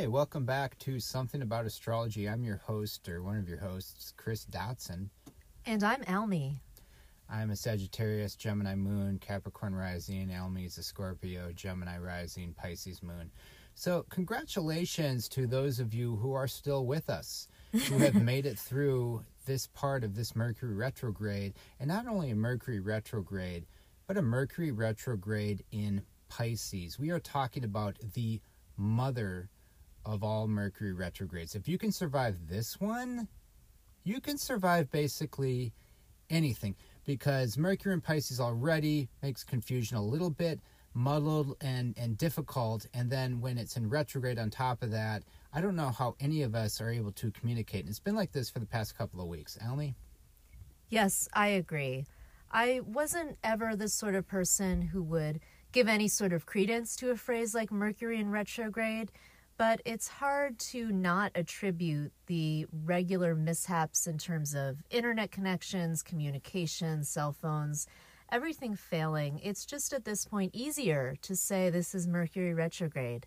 Hey, welcome back to Something About Astrology. I'm your host, or one of your hosts, Chris Dotson. And I'm Almie. I'm a Sagittarius, Gemini moon, Capricorn rising. Almie is a Scorpio, Gemini rising, Pisces moon. So congratulations to those of you who are still with us, who have made it through this part of this Mercury retrograde. And not only a Mercury retrograde, but a Mercury retrograde in Pisces. We are talking about the mother of all Mercury retrogrades. If you can survive this one, you can survive basically anything, because Mercury in Pisces already makes confusion a little bit muddled and difficult, and then when it's in retrograde on top of that, I don't know how any of us are able to communicate. And it's been like this for the past couple of weeks. Almie? Yes, I agree. I wasn't ever the sort of person who would give any sort of credence to a phrase like Mercury in retrograde, but it's hard to not attribute the regular mishaps in terms of internet connections, communication, cell phones, everything failing. It's just at this point easier to say this is Mercury retrograde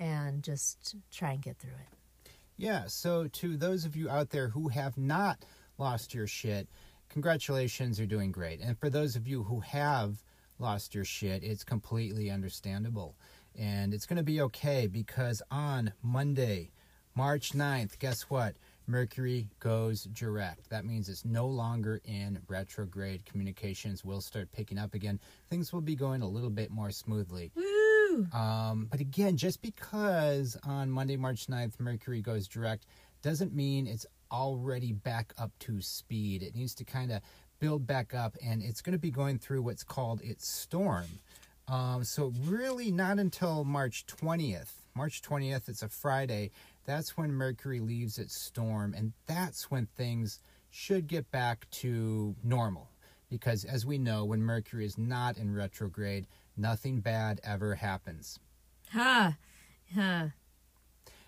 and just try and get through it. Yeah, so to those of you out there who have not lost your shit, congratulations, you're doing great. And for those of you who have lost your shit, it's completely understandable. And it's going to be okay, because on Monday, March 9th, guess what? Mercury goes direct. That means it's no longer in retrograde. Communications will start picking up again. Things will be going a little bit more smoothly. Woo! But again, just because on Monday, March 9th, Mercury goes direct doesn't mean it's already back up to speed. It needs to kind of build back up, and it's going to be going through what's called its storm. So really not until March 20th. March 20th, it's a Friday. That's when Mercury leaves its storm, and that's when things should get back to normal. Because as we know, when Mercury is not in retrograde, nothing bad ever happens. But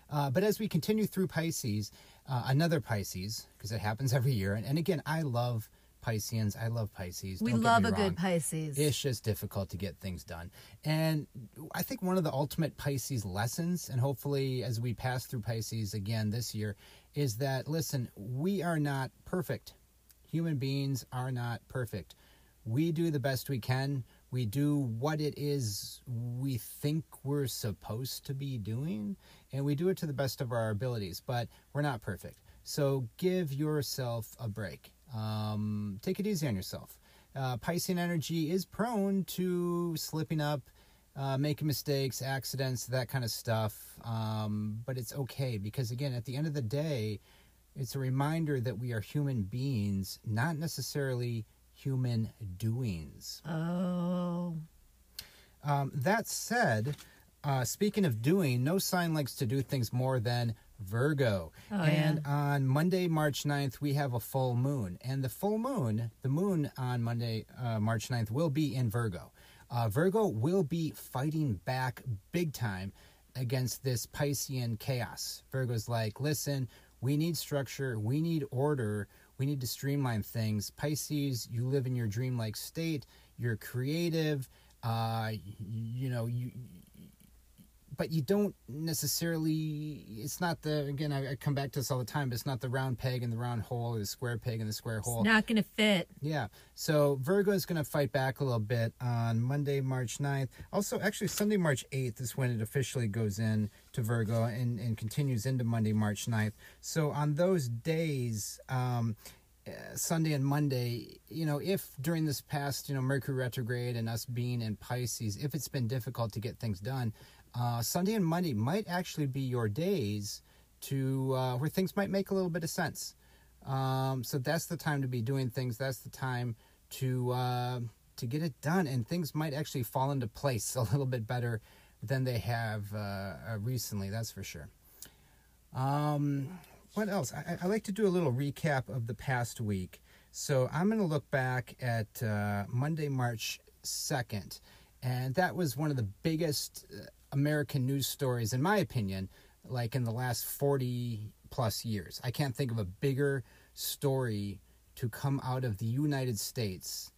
as we continue through Pisces, another Pisces, because it happens every year, and again, I love Pisceans. I love Pisces. We love a good Pisces. It's just difficult to get things done. And I think one of the ultimate Pisces lessons, and hopefully as we pass through Pisces again this year, is that, listen, we are not perfect. Human beings are not perfect. We do the best we can. We do what it is we think we're supposed to be doing, and we do it to the best of our abilities, but we're not perfect. So give yourself a break. Take it easy on yourself. Piscean energy is prone to slipping up, making mistakes, accidents, that kind of stuff. But it's okay, because again, at the end of the day, it's a reminder that we are human beings, not necessarily human doings. Oh. That said, speaking of doing, no sign likes to do things more than Virgo. Oh, and yeah. On Monday, March 9th, we have a full moon. And the moon on Monday, March 9th, will be in Virgo. Virgo will be fighting back big time against this Piscean chaos. Virgo's like, listen, we need structure, we need order, we need to streamline things. Pisces, you live in your dreamlike state, you're creative, but you don't necessarily, I come back to this all the time, but it's not the round peg in the round hole or the square peg in the square hole. It's not going to fit. Yeah. So Virgo is going to fight back a little bit on Monday, March 9th. Also, actually, Sunday, March 8th is when it officially goes in to Virgo and continues into Monday, March 9th. So on those days, Sunday and Monday, if during this past, Mercury retrograde and us being in Pisces, if it's been difficult to get things done, Sunday and Monday might actually be your days to where things might make a little bit of sense. So that's the time to be doing things. That's the time to get it done, and things might actually fall into place a little bit better than they have recently. That's for sure. What else? I like to do a little recap of the past week. So I'm going to look back at Monday, March 2nd, and that was one of the biggest American news stories, in my opinion, like in the last 40 plus years. I can't think of a bigger story to come out of the United States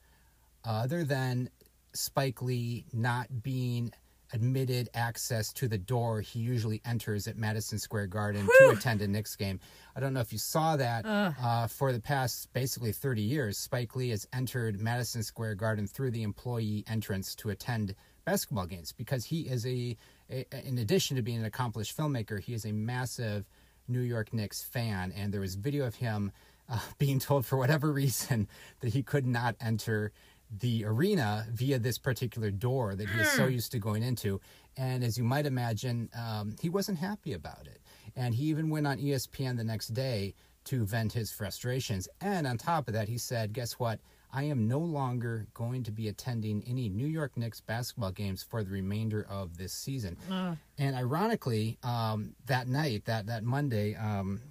other than Spike Lee not being admitted access to the door he usually enters at Madison Square Garden to attend a Knicks game. I don't know if you saw that. For the past basically 30 years, Spike Lee has entered Madison Square Garden through the employee entrance to attend basketball games, because he is in addition to being an accomplished filmmaker, he is a massive New York Knicks fan. And there was video of him being told for whatever reason that he could not enter the arena via this particular door that he is so used to going into. And as you might imagine, he wasn't happy about it. And he even went on ESPN the next day to vent his frustrations. And on top of that, he said, guess what? I am no longer going to be attending any New York Knicks basketball games for the remainder of this season. And ironically, that night, that Monday,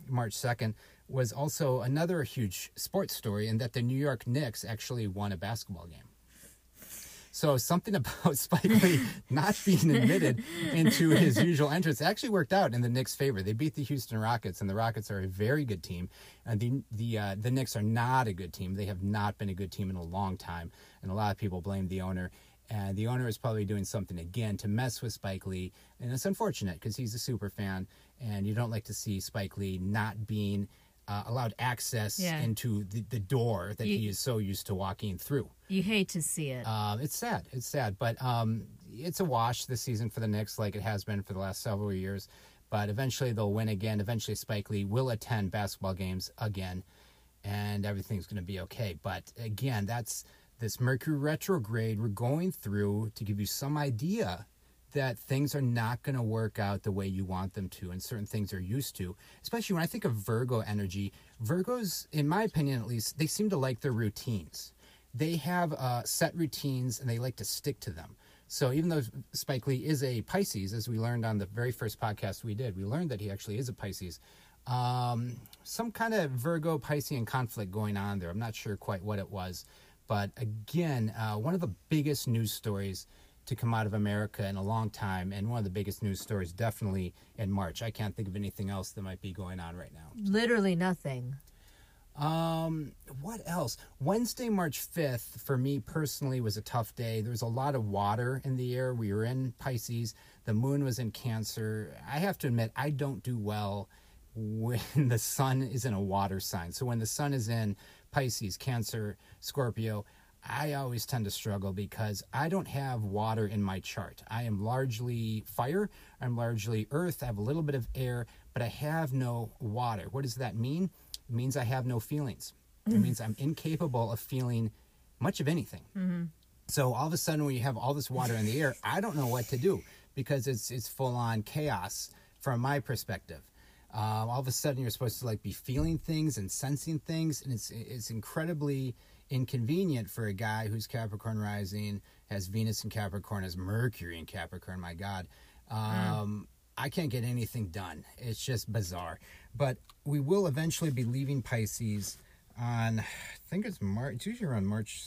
March 2nd, was also another huge sports story, in that the New York Knicks actually won a basketball game. So something about Spike Lee not being admitted into his usual entrance actually worked out in the Knicks' favor. They beat the Houston Rockets, and the Rockets are a very good team. And the Knicks are not a good team. They have not been a good team in a long time. And a lot of people blame the owner. And the owner is probably doing something, again, to mess with Spike Lee. And it's unfortunate, because he's a super fan. And you don't like to see Spike Lee not being allowed access into the door that he is so used to walking through. You hate to see it. It's sad. But it's a wash this season for the Knicks, like it has been for the last several years. But eventually they'll win again. Eventually Spike Lee will attend basketball games again, and everything's going to be okay. But again, that's this Mercury retrograde we're going through to give you some idea that things are not going to work out the way you want them to, and certain things are used to. Especially when I think of Virgo energy, Virgos, in my opinion at least, they seem to like their routines. They have set routines, and they like to stick to them. So even though Spike Lee is a Pisces, as we learned on the very first podcast we did, we learned that he actually is a Pisces. Some kind of Virgo-Piscean conflict going on there. I'm not sure quite what it was. But again, one of the biggest news stories to come out of America in a long time, and one of the biggest news stories definitely in March. I can't think of anything else that might be going on right now. Literally nothing. What else? Wednesday, March 5th, for me personally, was a tough day. There was a lot of water in the air. We were in Pisces. The moon was in Cancer. I have to admit, I don't do well when the sun is in a water sign. So when the sun is in Pisces, Cancer, Scorpio, I always tend to struggle because I don't have water in my chart. I am largely fire. I'm largely earth. I have a little bit of air, but I have no water. What does that mean? It means I have no feelings. It means I'm incapable of feeling much of anything. Mm-hmm. So all of a sudden, when you have all this water in the air, I don't know what to do, because it's full-on chaos from my perspective. All of a sudden, you're supposed to be feeling things and sensing things, and it's incredibly inconvenient for a guy who's Capricorn rising, has Venus in Capricorn, has Mercury in Capricorn. My God. I can't get anything done. It's just bizarre. But we will eventually be leaving Pisces on, I think it's March. It's usually around March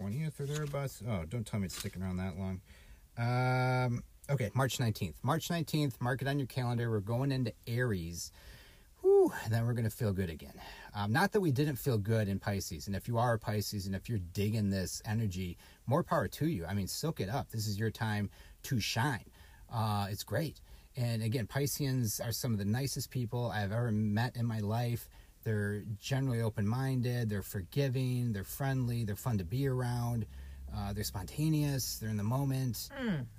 20th or thereabouts. Oh, don't tell me it's sticking around that long. Okay, March 19th. March 19th, mark it on your calendar. We're going into Aries. Whew, and then we're going to feel good again. Not that we didn't feel good in Pisces. And if you are a Pisces, and if you're digging this energy, more power to you. I mean, soak it up. This is your time to shine. It's great. And again, Pisceans are some of the nicest people I've ever met in my life. They're generally open-minded. They're forgiving. They're friendly. They're fun to be around. They're spontaneous. They're in the moment.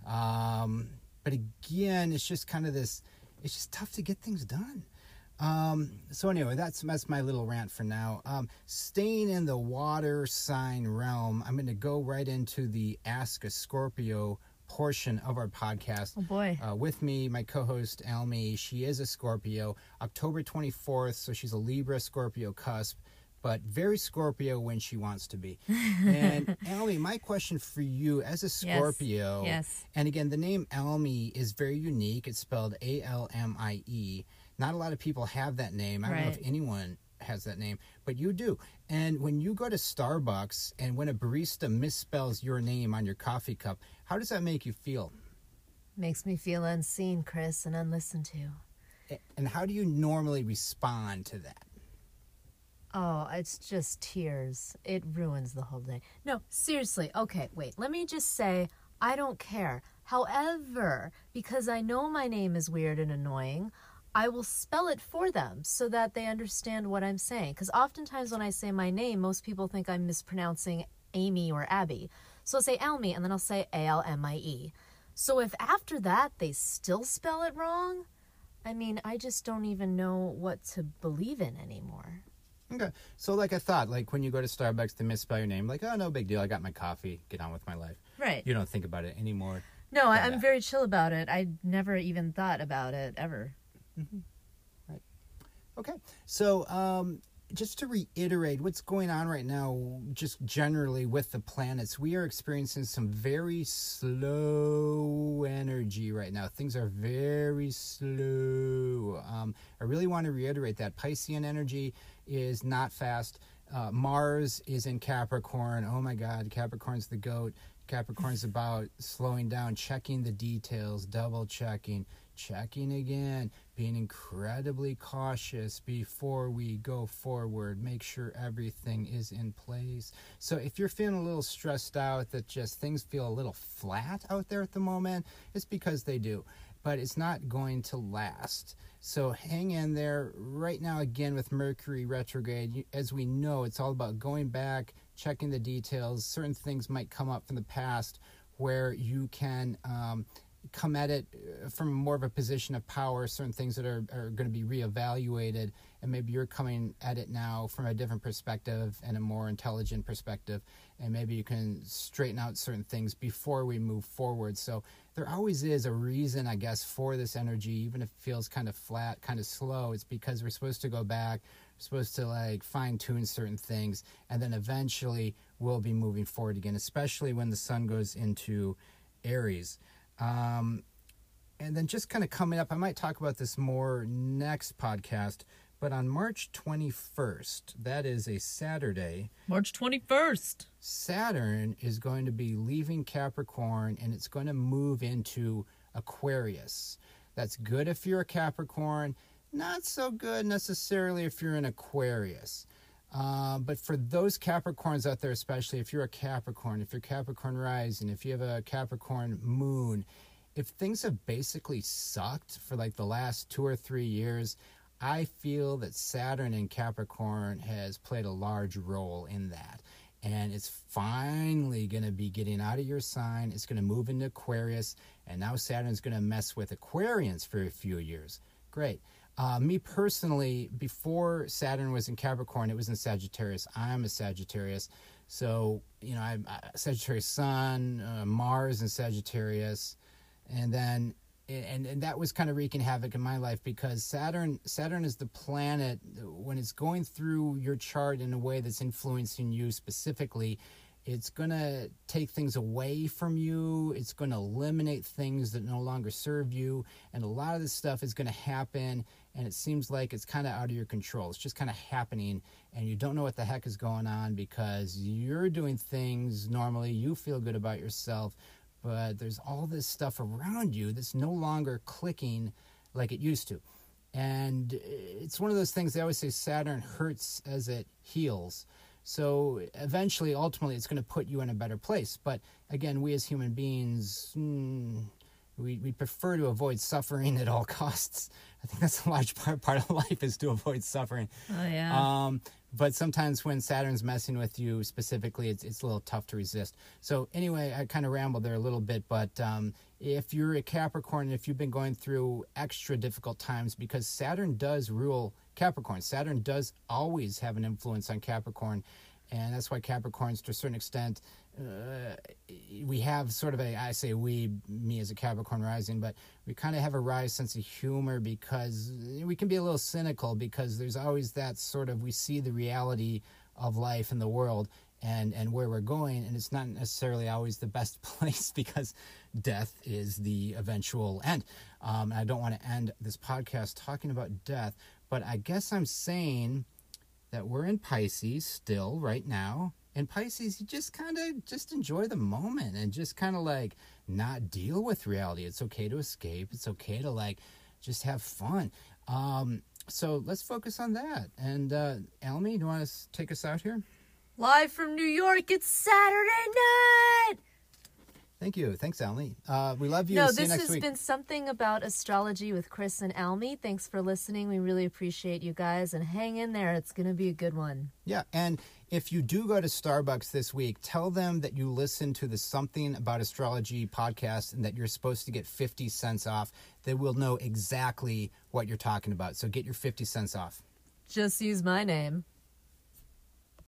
But again, it's just kind of this, it's just tough to get things done. So anyway, that's my little rant for now. Staying in the water sign realm, I'm going to go right into the Ask a Scorpio portion of our podcast. Oh boy. With me, my co-host Almie. She is a Scorpio, October 24th, so she's a Libra Scorpio cusp, but very Scorpio when she wants to be. And Almie, my question for you as a Scorpio, yes. And again, the name Almie is very unique. It's spelled A-L-M-I-E. Not a lot of people have that name. I don't know if anyone has that name, but you do. And when you go to Starbucks and when a barista misspells your name on your coffee cup, how does that make you feel? Makes me feel unseen, Chris, and unlistened to. And how do you normally respond to that? Oh, it's just tears. It ruins the whole day. No, seriously. Okay, wait. Let me just say I don't care. However, because I know my name is weird and annoying, I will spell it for them so that they understand what I'm saying. Because oftentimes when I say my name, most people think I'm mispronouncing Amy or Abby. So I'll say Almie, and then I'll say A-L-M-I-E. So if after that they still spell it wrong, I mean, I just don't even know what to believe in anymore. Okay. So like I thought, like when you go to Starbucks to misspell your name, like, oh, no big deal. I got my coffee. Get on with my life. Right. You don't think about it anymore. No, I'm very chill about it. I never even thought about it ever. Mm-hmm. Right. Okay. So just to reiterate what's going on right now, just generally with the planets, we are experiencing some very slow energy right now. Things are very slow. I really want to reiterate that Piscean energy is not fast. Mars is in Capricorn. Oh my God, Capricorn's the goat. Capricorn's about slowing down, checking the details, double checking, checking again, being incredibly cautious before we go forward. Make sure everything is in place. So if you're feeling a little stressed out, that just things feel a little flat out there at the moment, it's because they do. But it's not going to last. So hang in there. Right now, again, with Mercury retrograde, as we know, it's all about going back, checking the details. Certain things might come up from the past where you can come at it from more of a position of power, certain things that are going to be reevaluated, and maybe you're coming at it now from a different perspective and a more intelligent perspective, and maybe you can straighten out certain things before we move forward. So there always is a reason, I guess, for this energy, even if it feels kind of flat, kind of slow. It's because we're supposed to go back, supposed to like fine-tune certain things, and then eventually we'll be moving forward again, especially when the sun goes into Aries. And then just kind of coming up, I might talk about this more next podcast, but on March 21st, that is a Saturday. March 21st. Saturn is going to be leaving Capricorn, and it's going to move into Aquarius. That's good if you're a Capricorn. Not so good necessarily if you're an Aquarius. But for those Capricorns out there, especially if you're a Capricorn, if you're Capricorn rising, if you have a Capricorn moon, if things have basically sucked for like the last 2 or 3 years, I feel that Saturn in Capricorn has played a large role in that. And it's finally going to be getting out of your sign. It's going to move into Aquarius. And now Saturn's going to mess with Aquarians for a few years. Great. Me personally, before Saturn was in Capricorn, it was in Sagittarius. I'm a Sagittarius. So, you know, I'm Sagittarius Sun, Mars in Sagittarius. And then, and that was kind of wreaking havoc in my life, because Saturn is the planet, when it's going through your chart in a way that's influencing you specifically, it's going to take things away from you. It's going to eliminate things that no longer serve you. And a lot of this stuff is going to happen, and it seems like it's kind of out of your control. It's just kind of happening, and you don't know what the heck is going on, because you're doing things normally. You feel good about yourself, but there's all this stuff around you that's no longer clicking like it used to. And it's one of those things, they always say Saturn hurts as it heals. So eventually, ultimately, it's going to put you in a better place. But again, we as human beings, we prefer to avoid suffering at all costs. I think that's a large part of life, is to avoid suffering. Oh, yeah. But sometimes when Saturn's messing with you specifically, it's a little tough to resist. So anyway, I kind of rambled there a little bit, but if you're a Capricorn, if you've been going through extra difficult times, because Saturn does rule Capricorn. Saturn does always have an influence on Capricorn, and that's why Capricorns, to a certain extent, we have sort of a, I say we, me as a Capricorn rising, but we kind of have a wry sense of humor, because we can be a little cynical, because there's always that sort of, we see the reality of life in the world and where we're going, and it's not necessarily always the best place, because death is the eventual end. I don't want to end this podcast talking about death, but I guess I'm saying that we're in Pisces still right now. And Pisces, you just kind of just enjoy the moment and just kind of like not deal with reality. It's okay to escape. It's okay to like just have fun. So let's focus on that. And Almie, do you want to take us out here? Live from New York, it's Saturday night! Thank you. Thanks, Almie. We love you. No, see you next week. This has been Something About Astrology with Chris and Almie. Thanks for listening. We really appreciate you guys. And hang in there. It's going to be a good one. Yeah. And if you do go to Starbucks this week, tell them that you listen to the Something About Astrology podcast and that you're supposed to get 50 cents off. They will know exactly what you're talking about. So get your 50 cents off. Just use my name.